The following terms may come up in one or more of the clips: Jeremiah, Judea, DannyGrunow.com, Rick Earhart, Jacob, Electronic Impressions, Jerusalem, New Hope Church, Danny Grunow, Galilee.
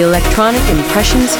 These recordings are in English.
Electronic Impressions.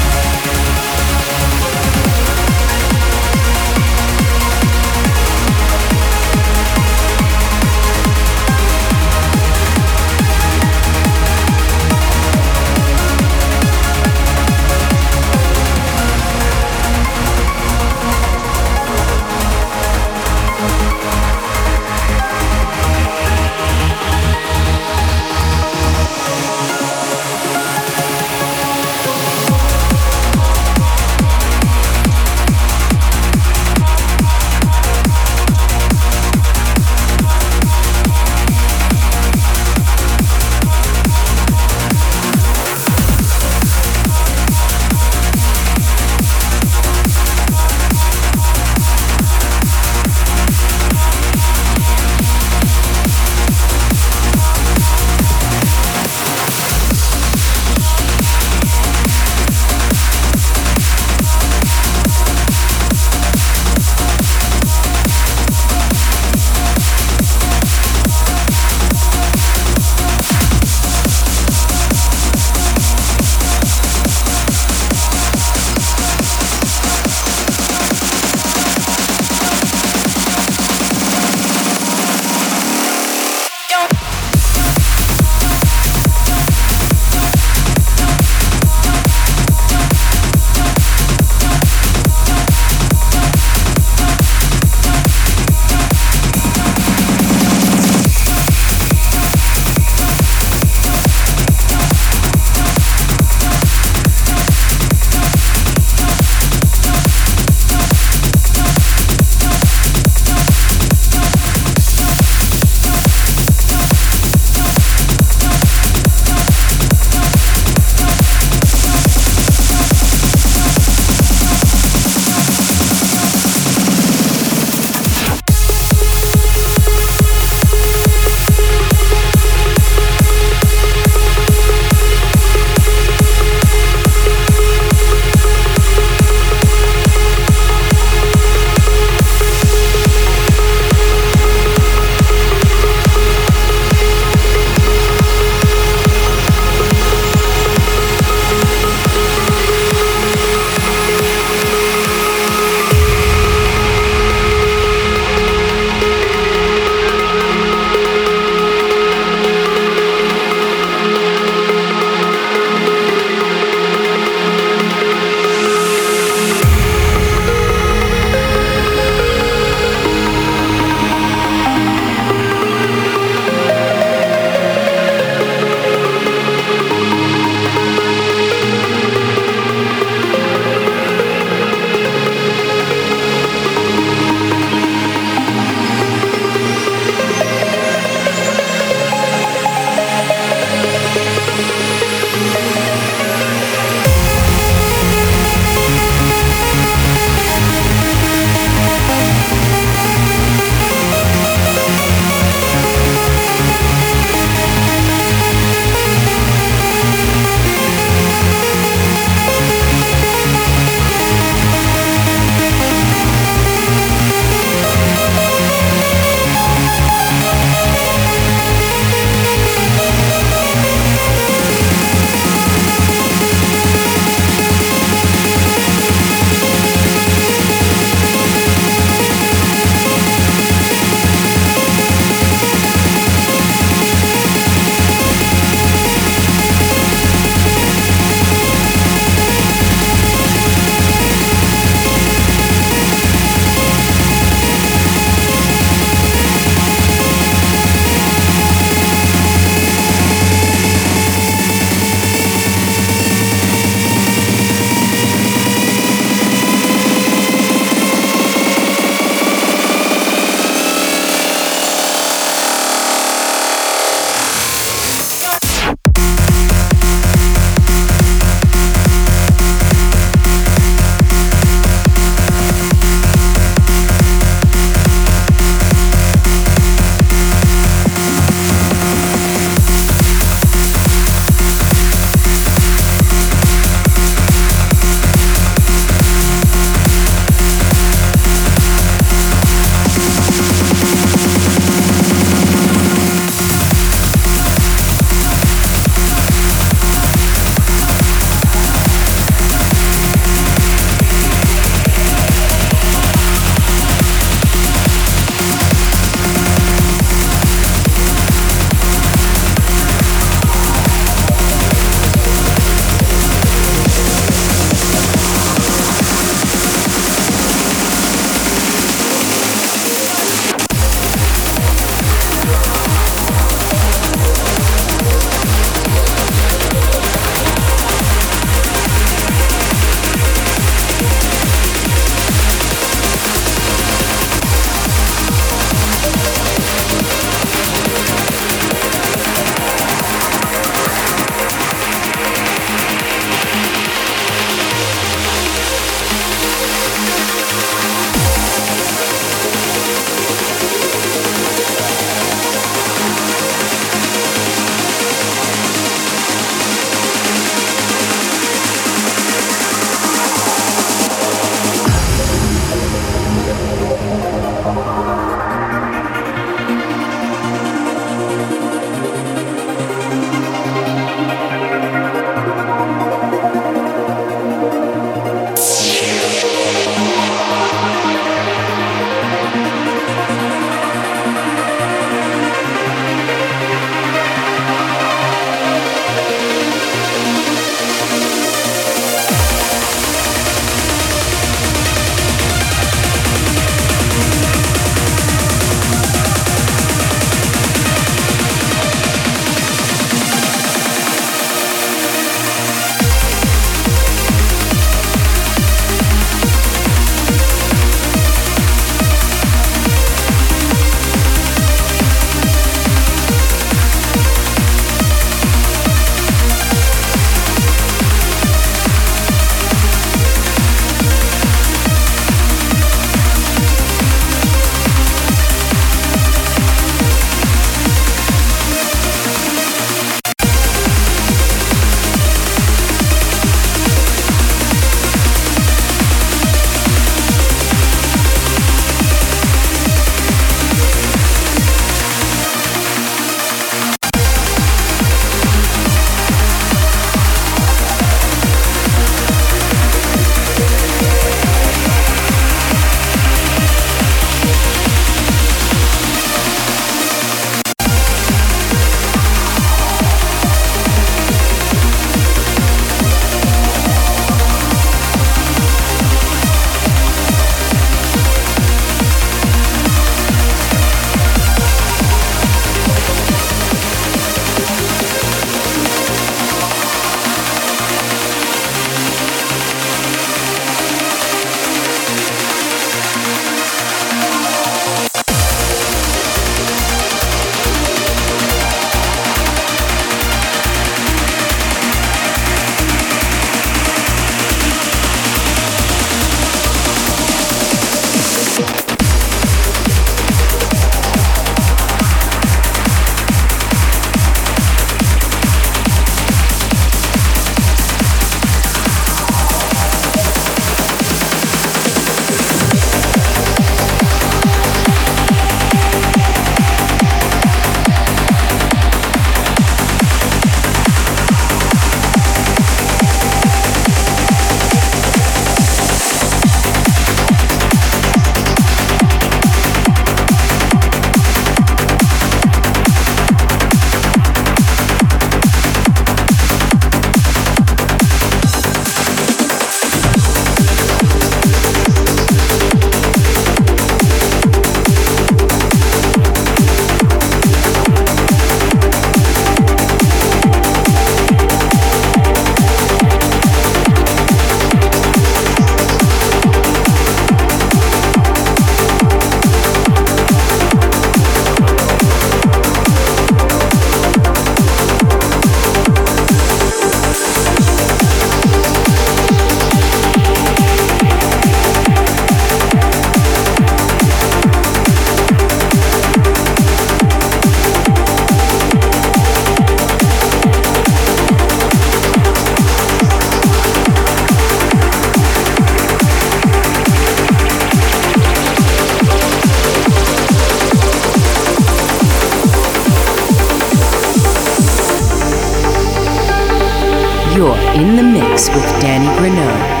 in the mix with Danny Grunow.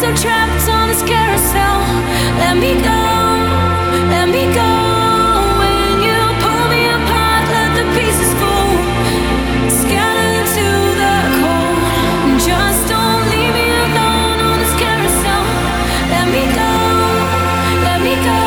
so trapped on this carousel. Let me go, let me go. When you pull me apart, let the pieces fall, scatter into the cold. Just don't leave me alone on this carousel. Let me go, let me go.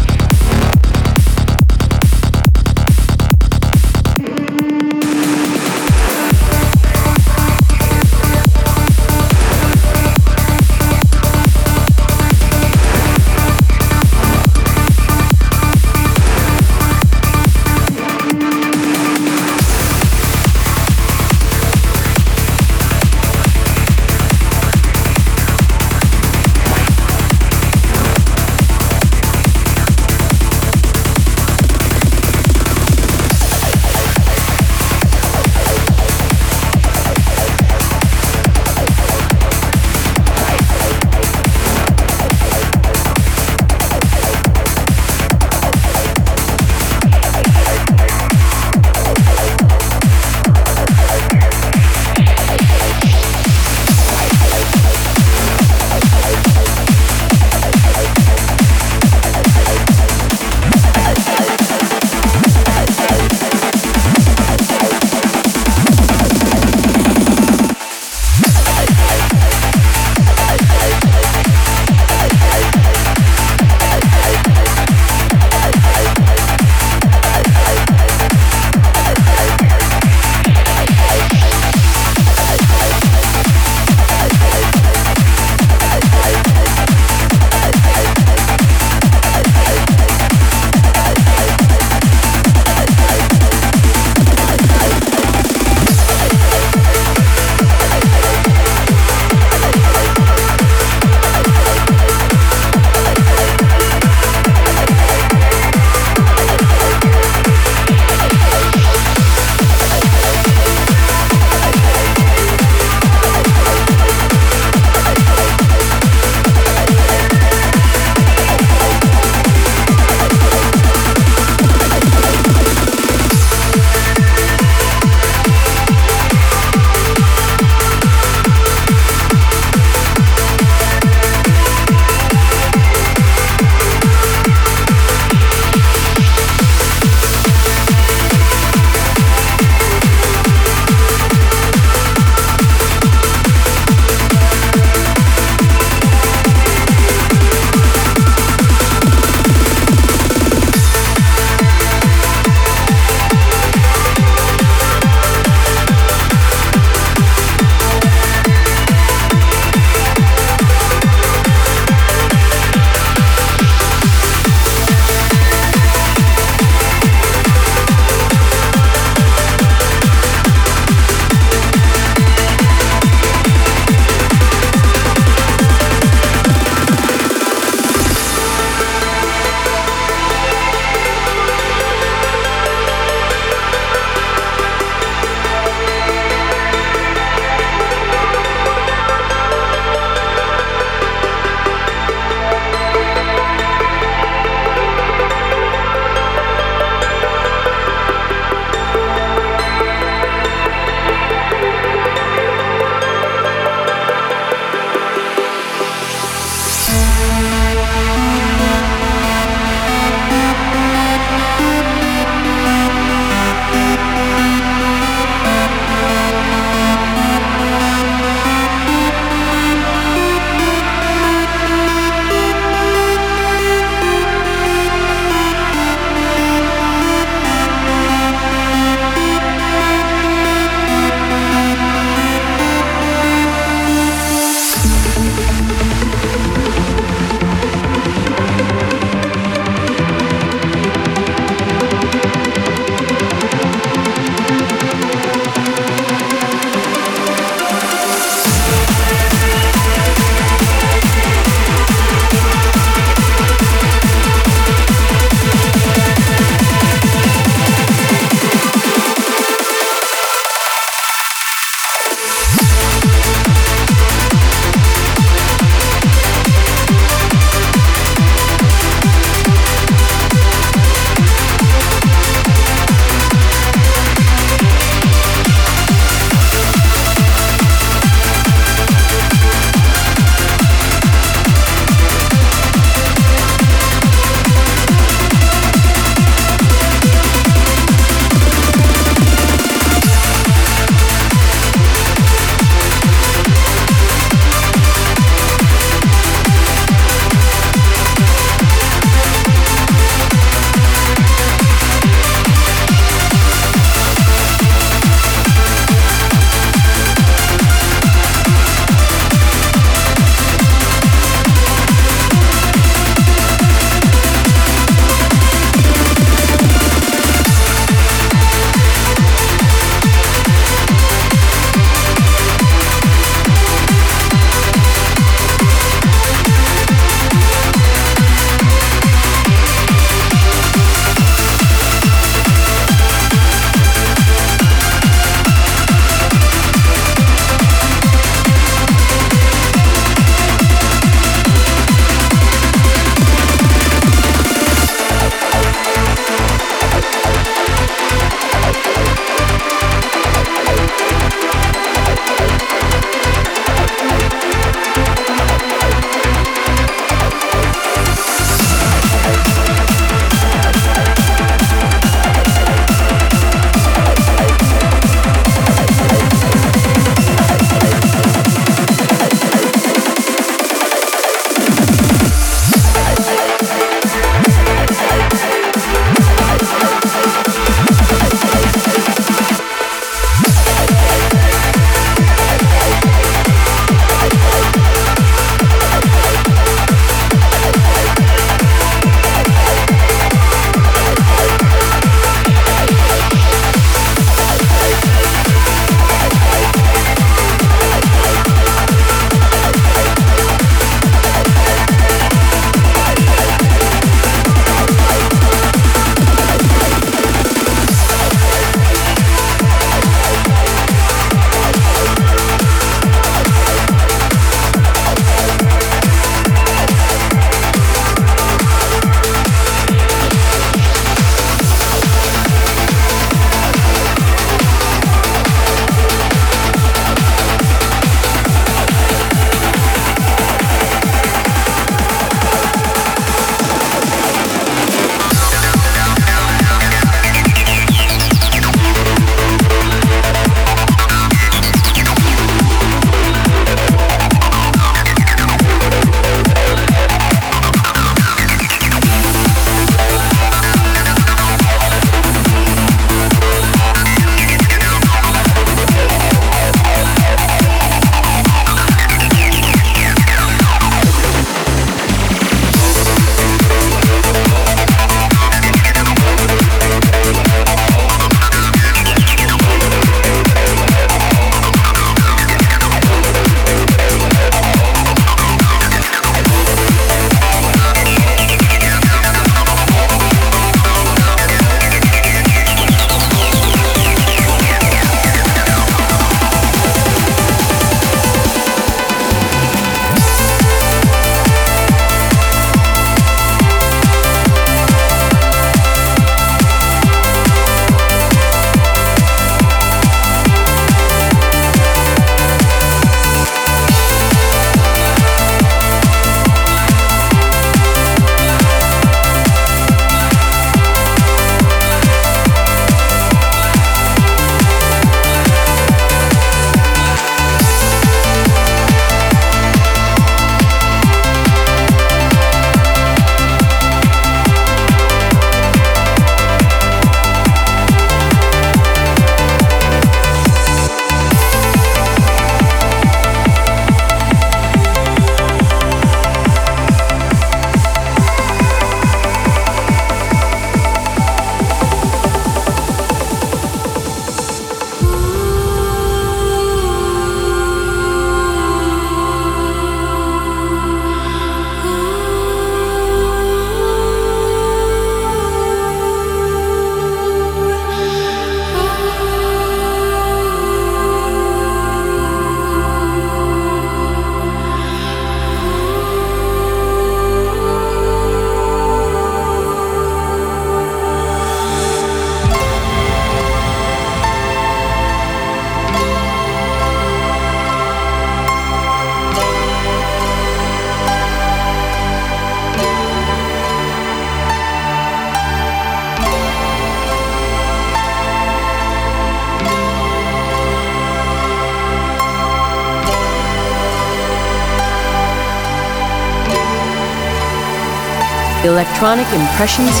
Electronic Impressions,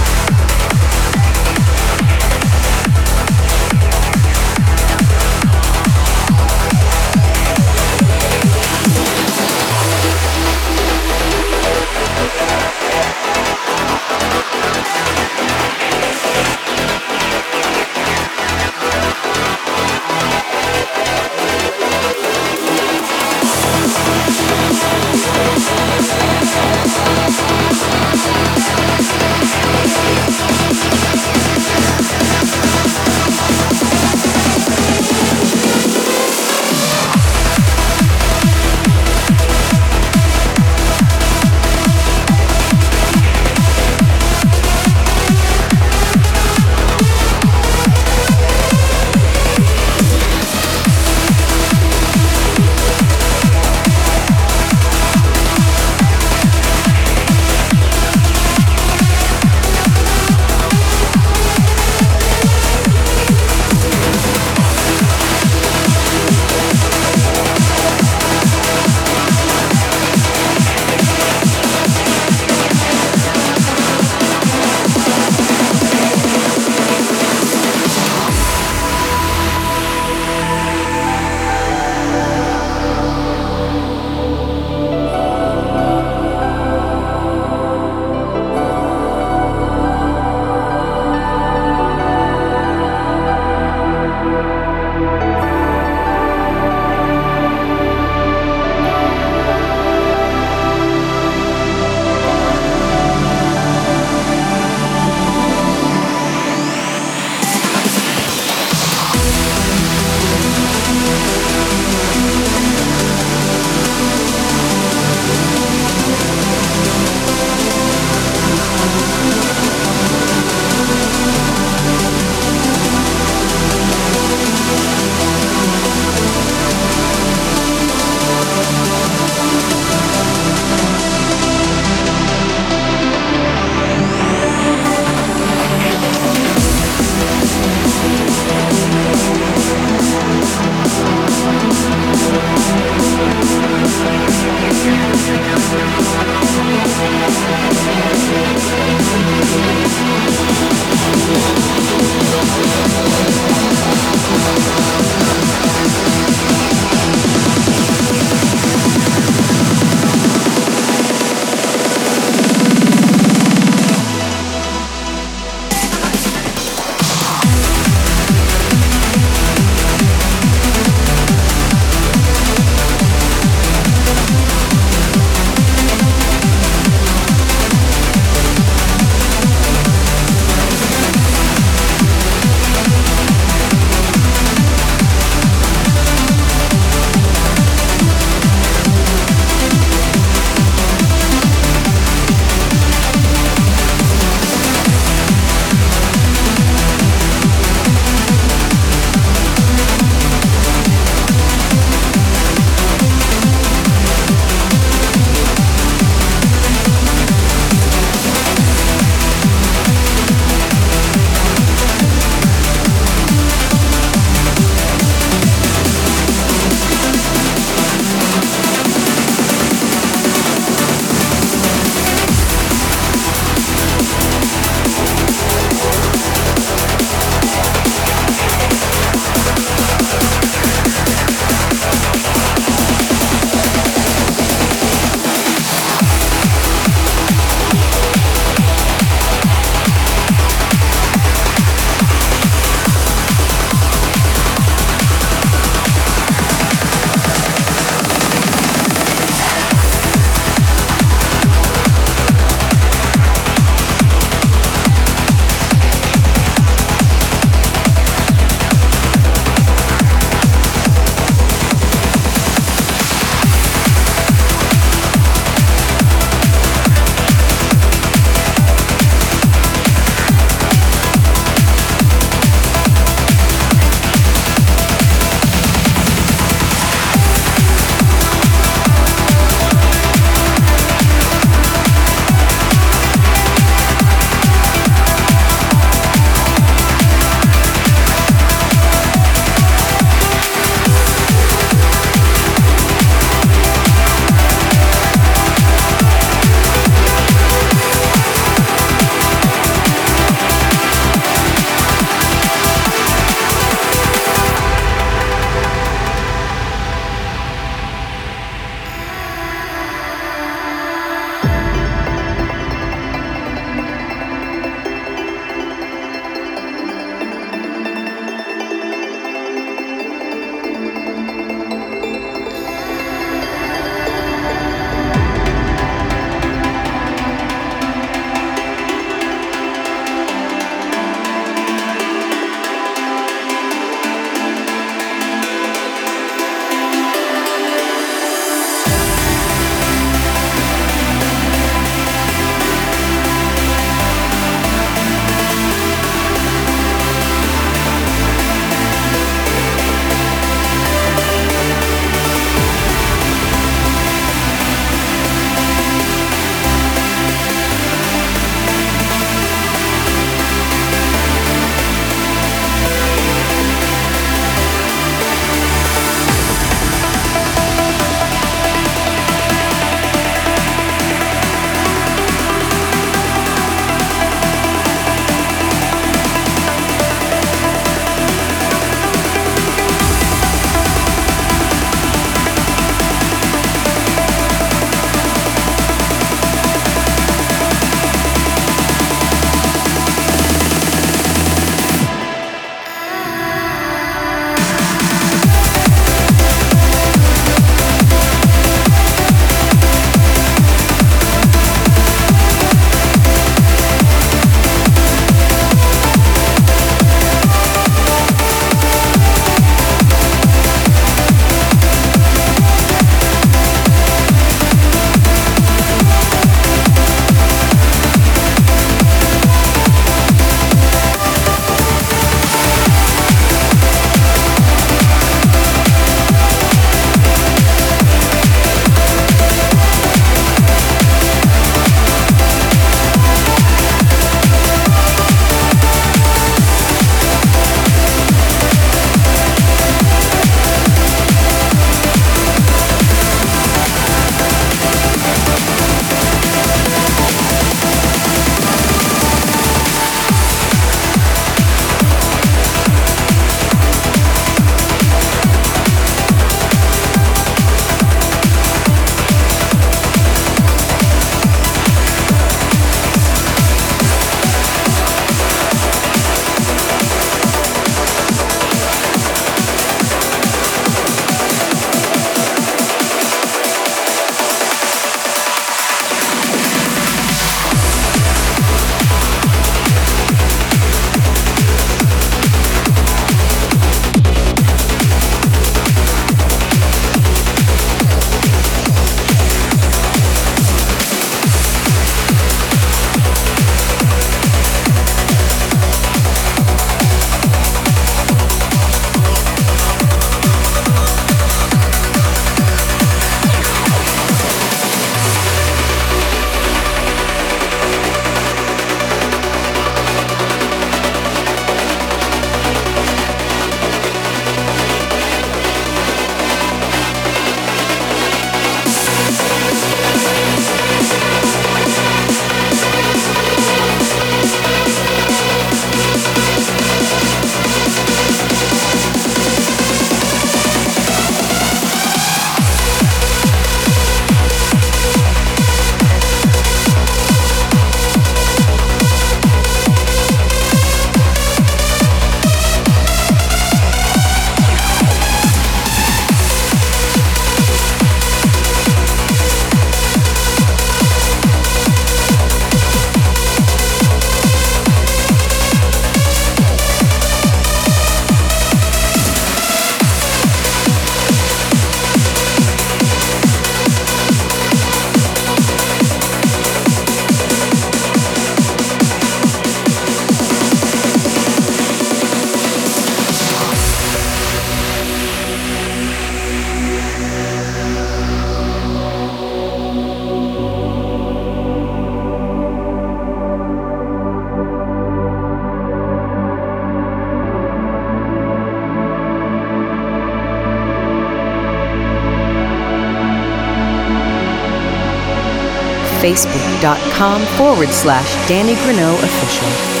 facebook.com/DannyGrunowOfficial.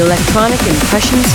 Electronic Impressions.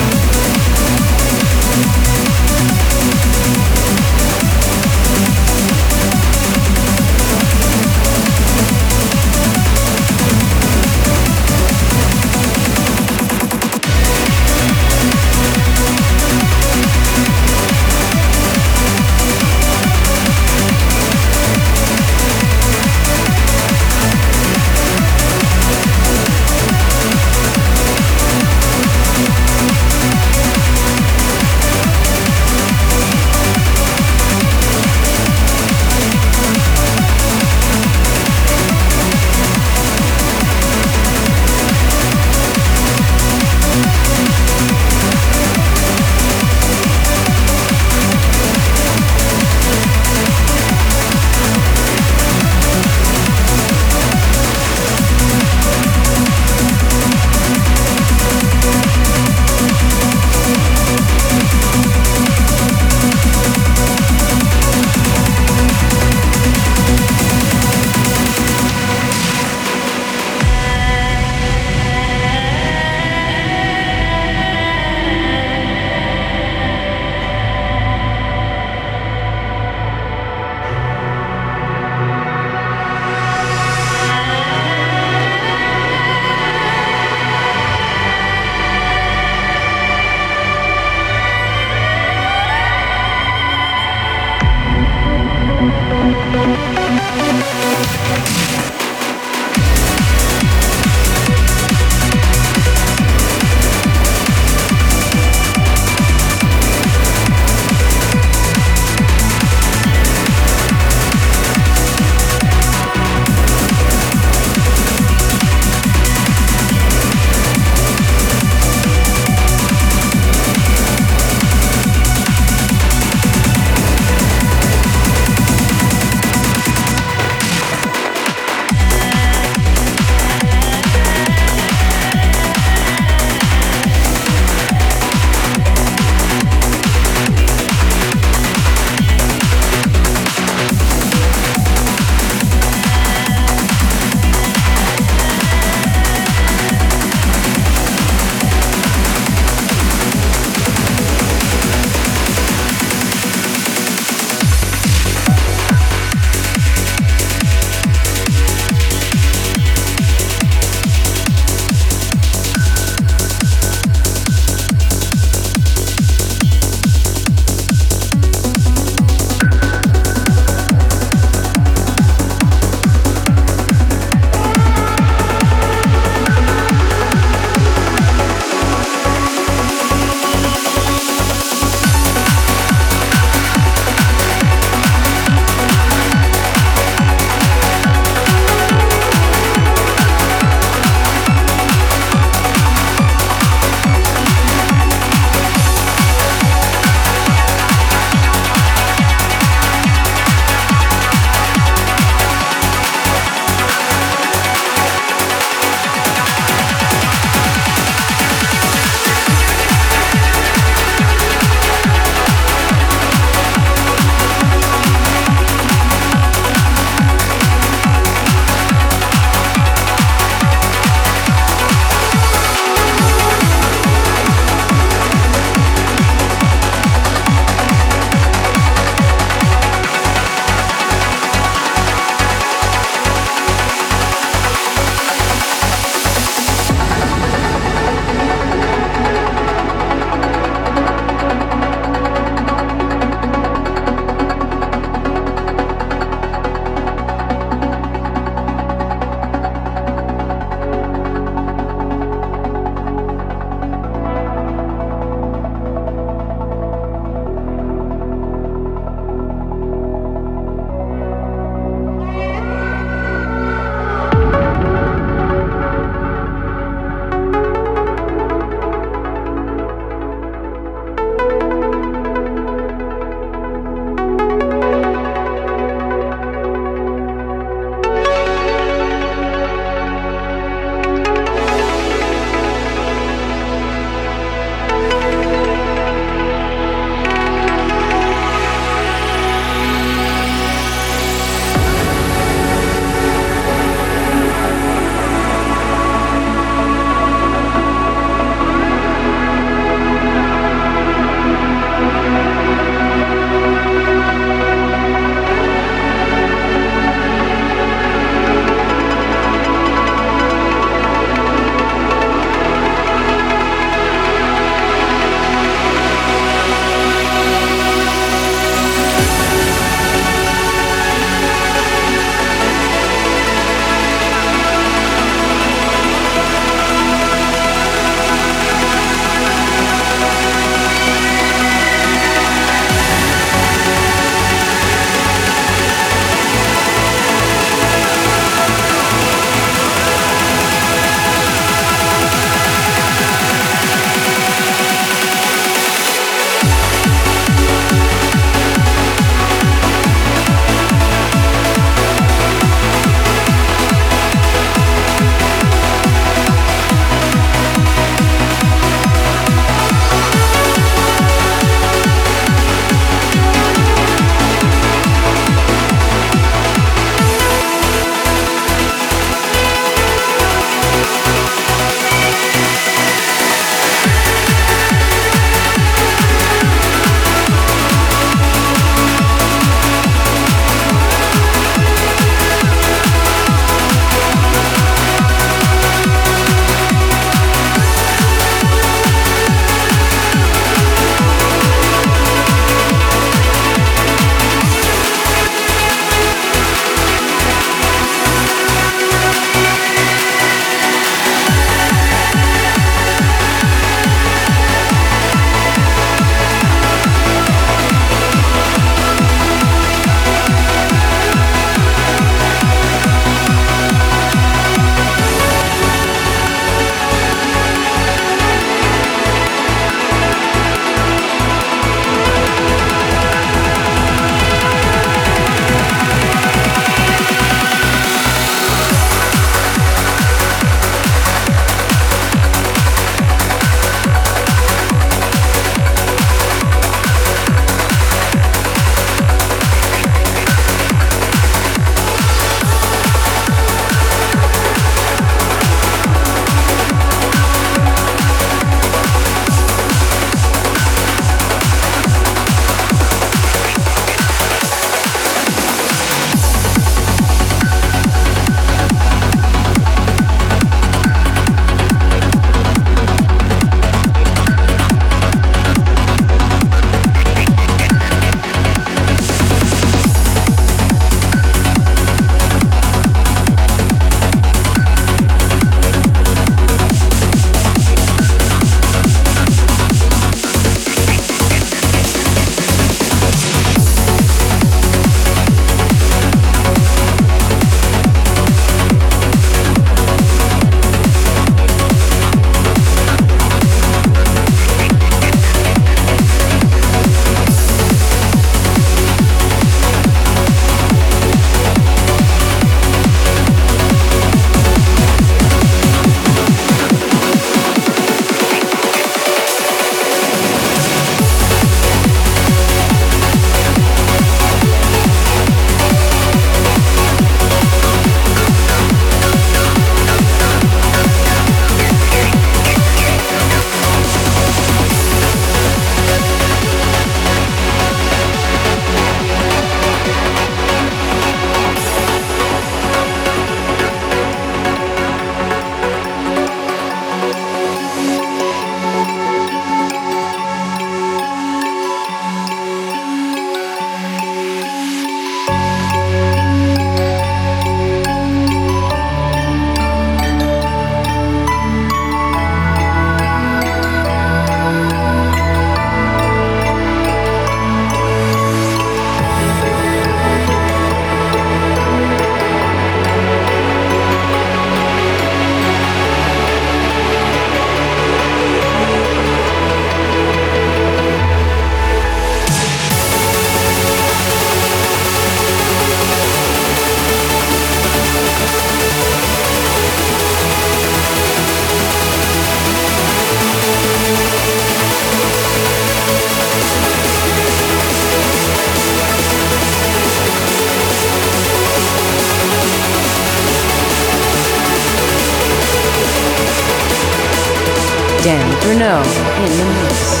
Danny Grunow in the mix.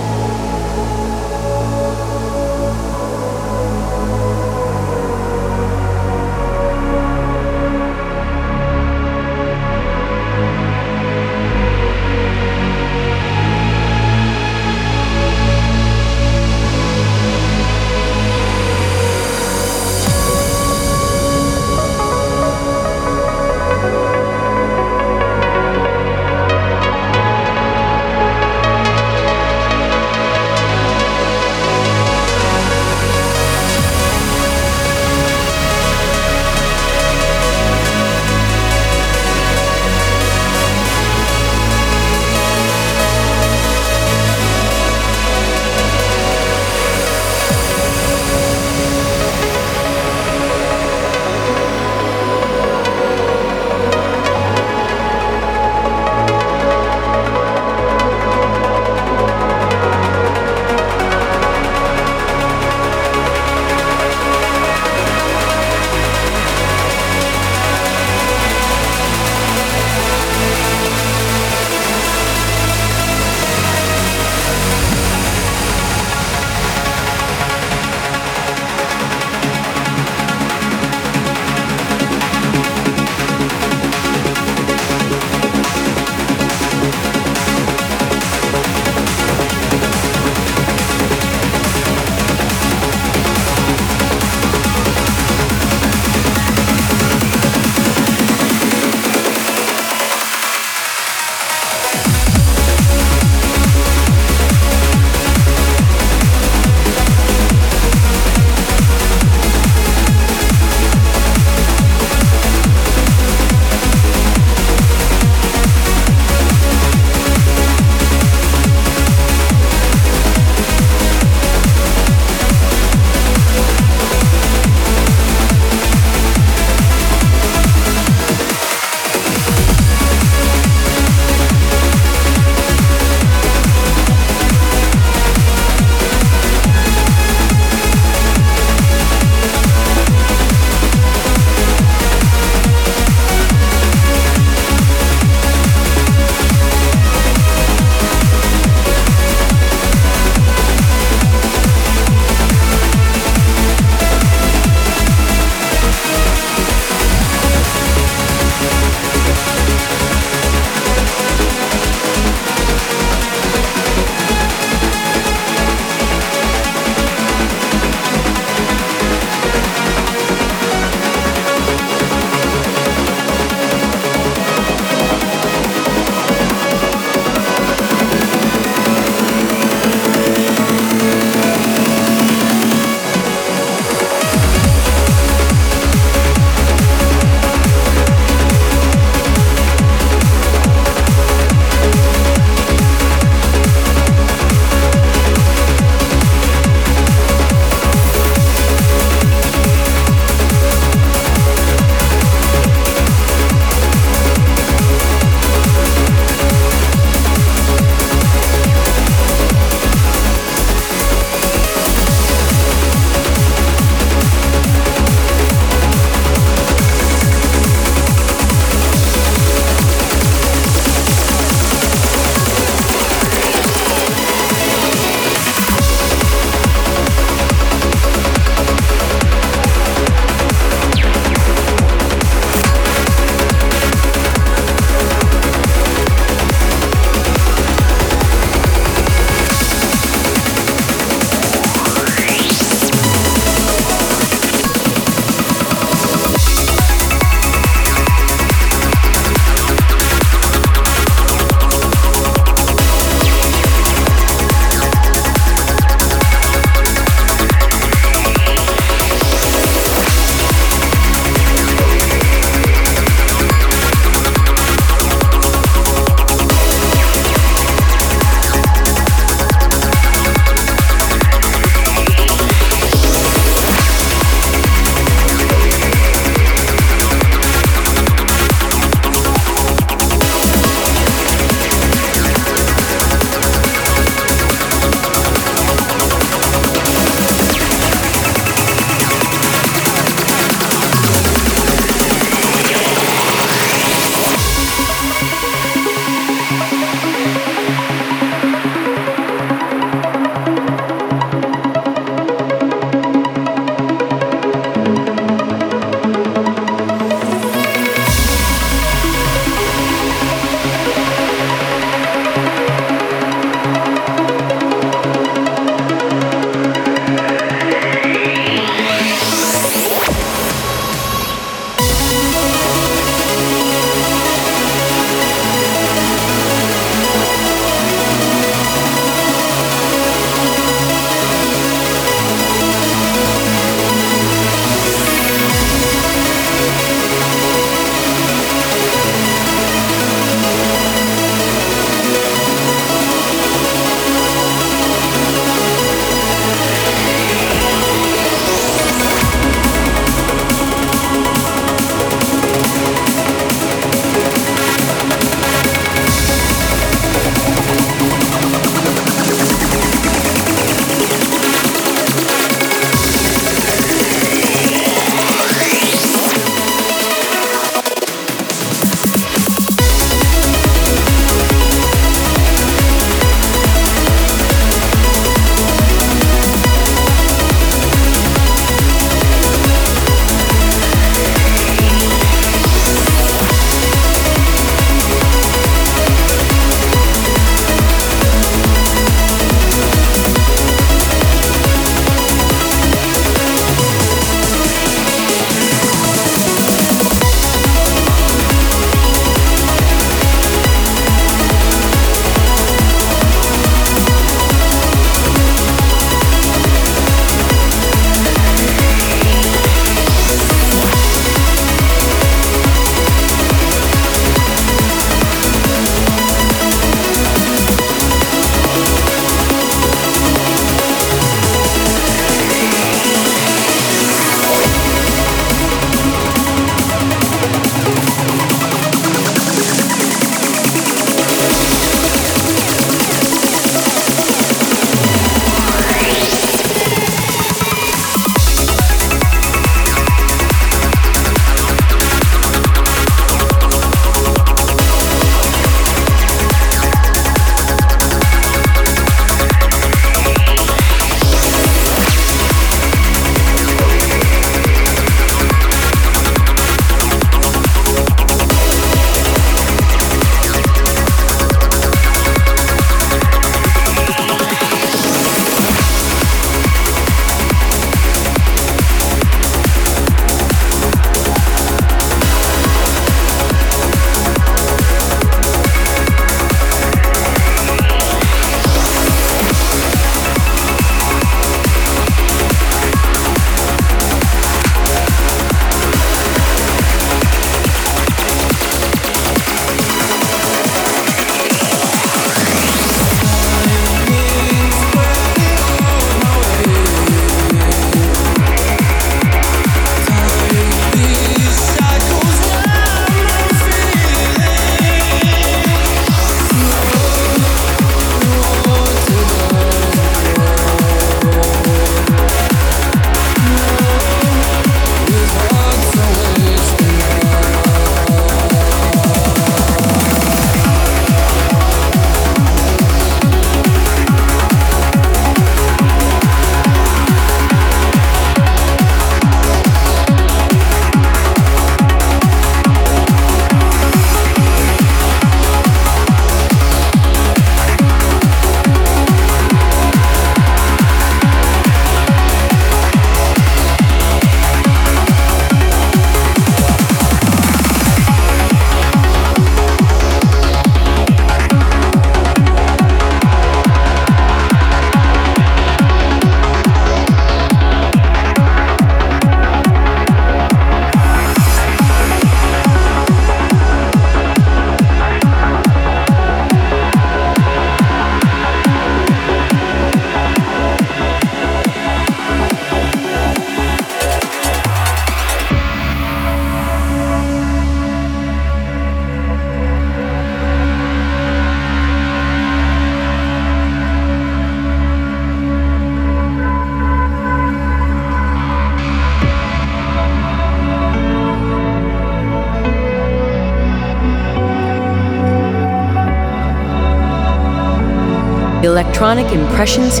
Electronic Impressions.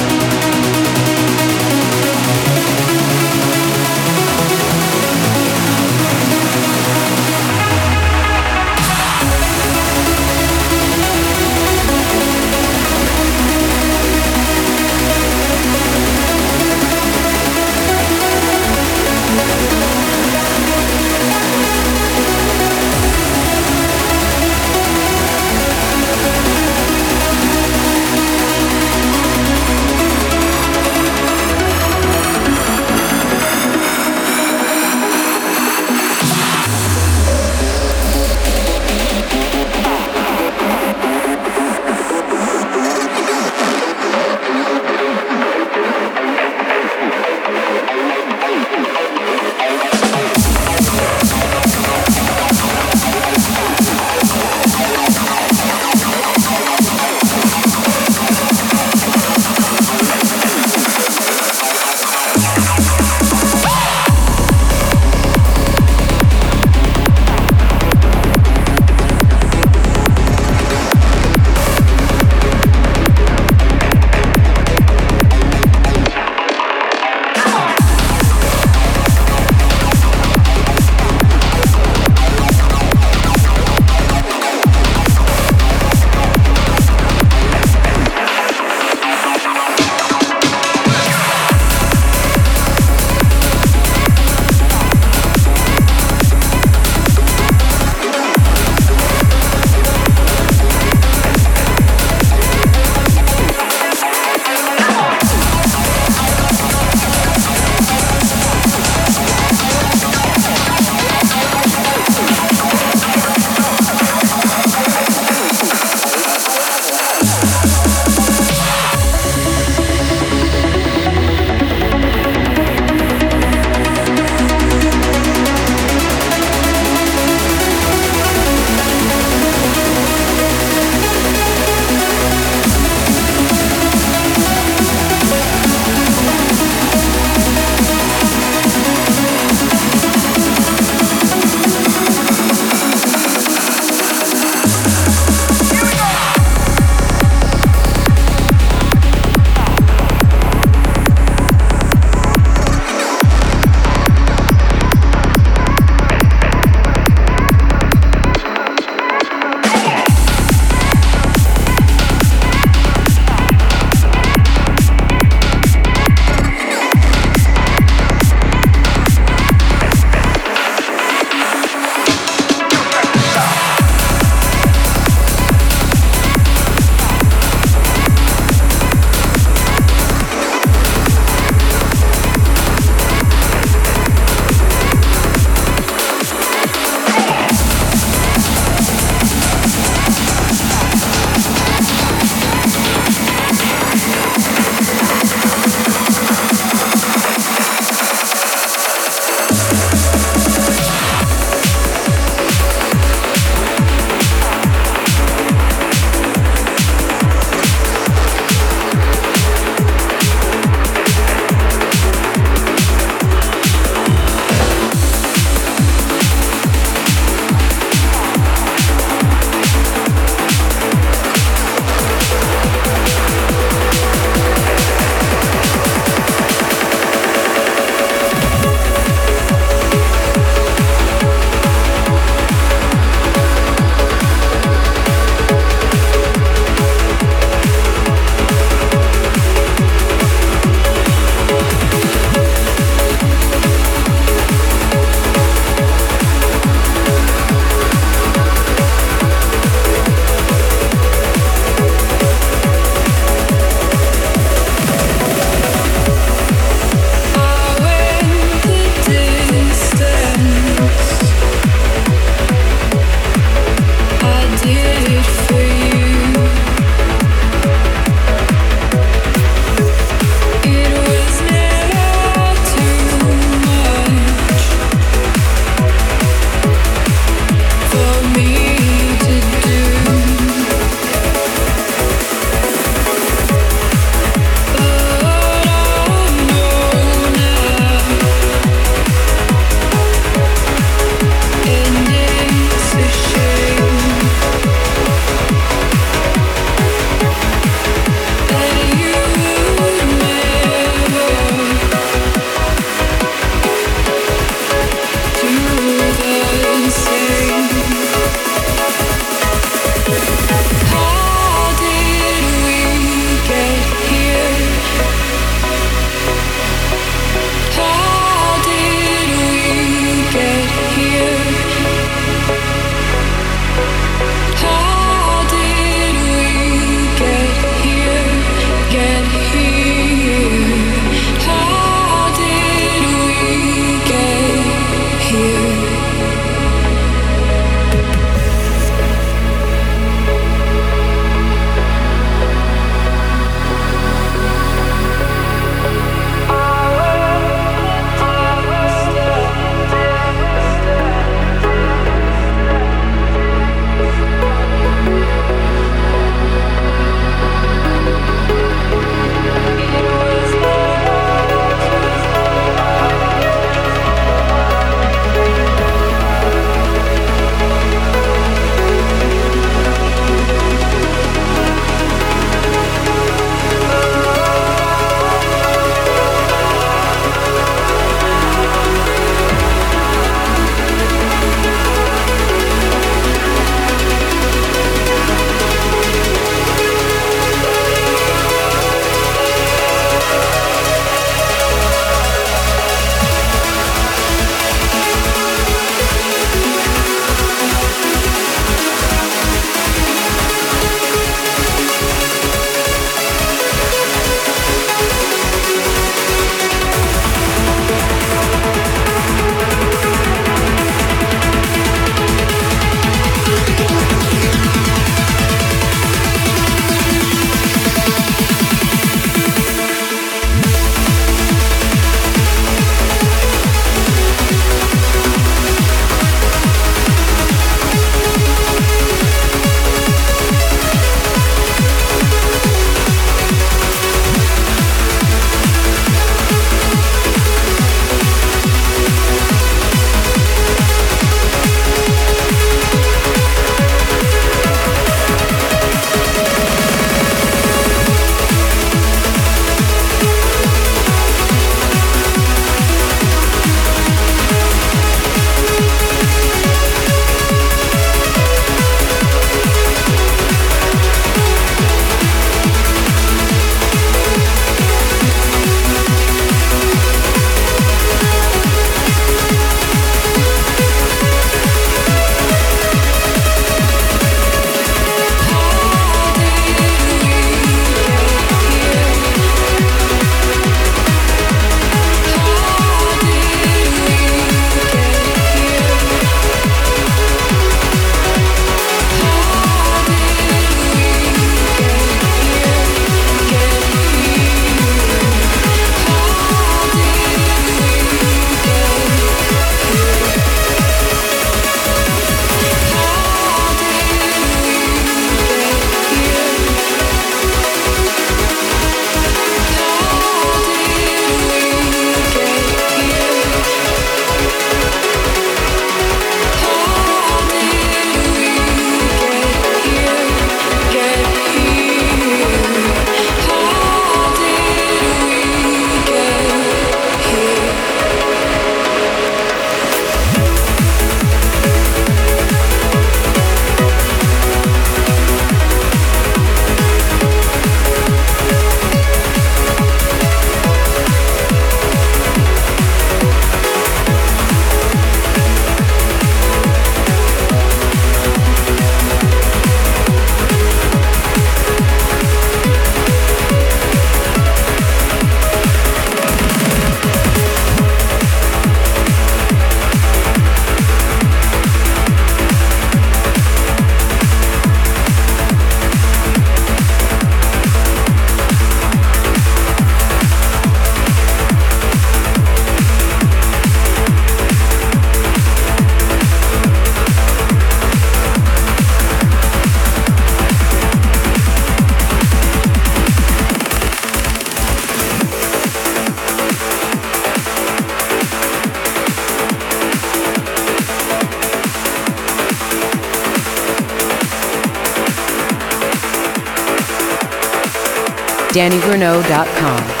DannyGrunow.com.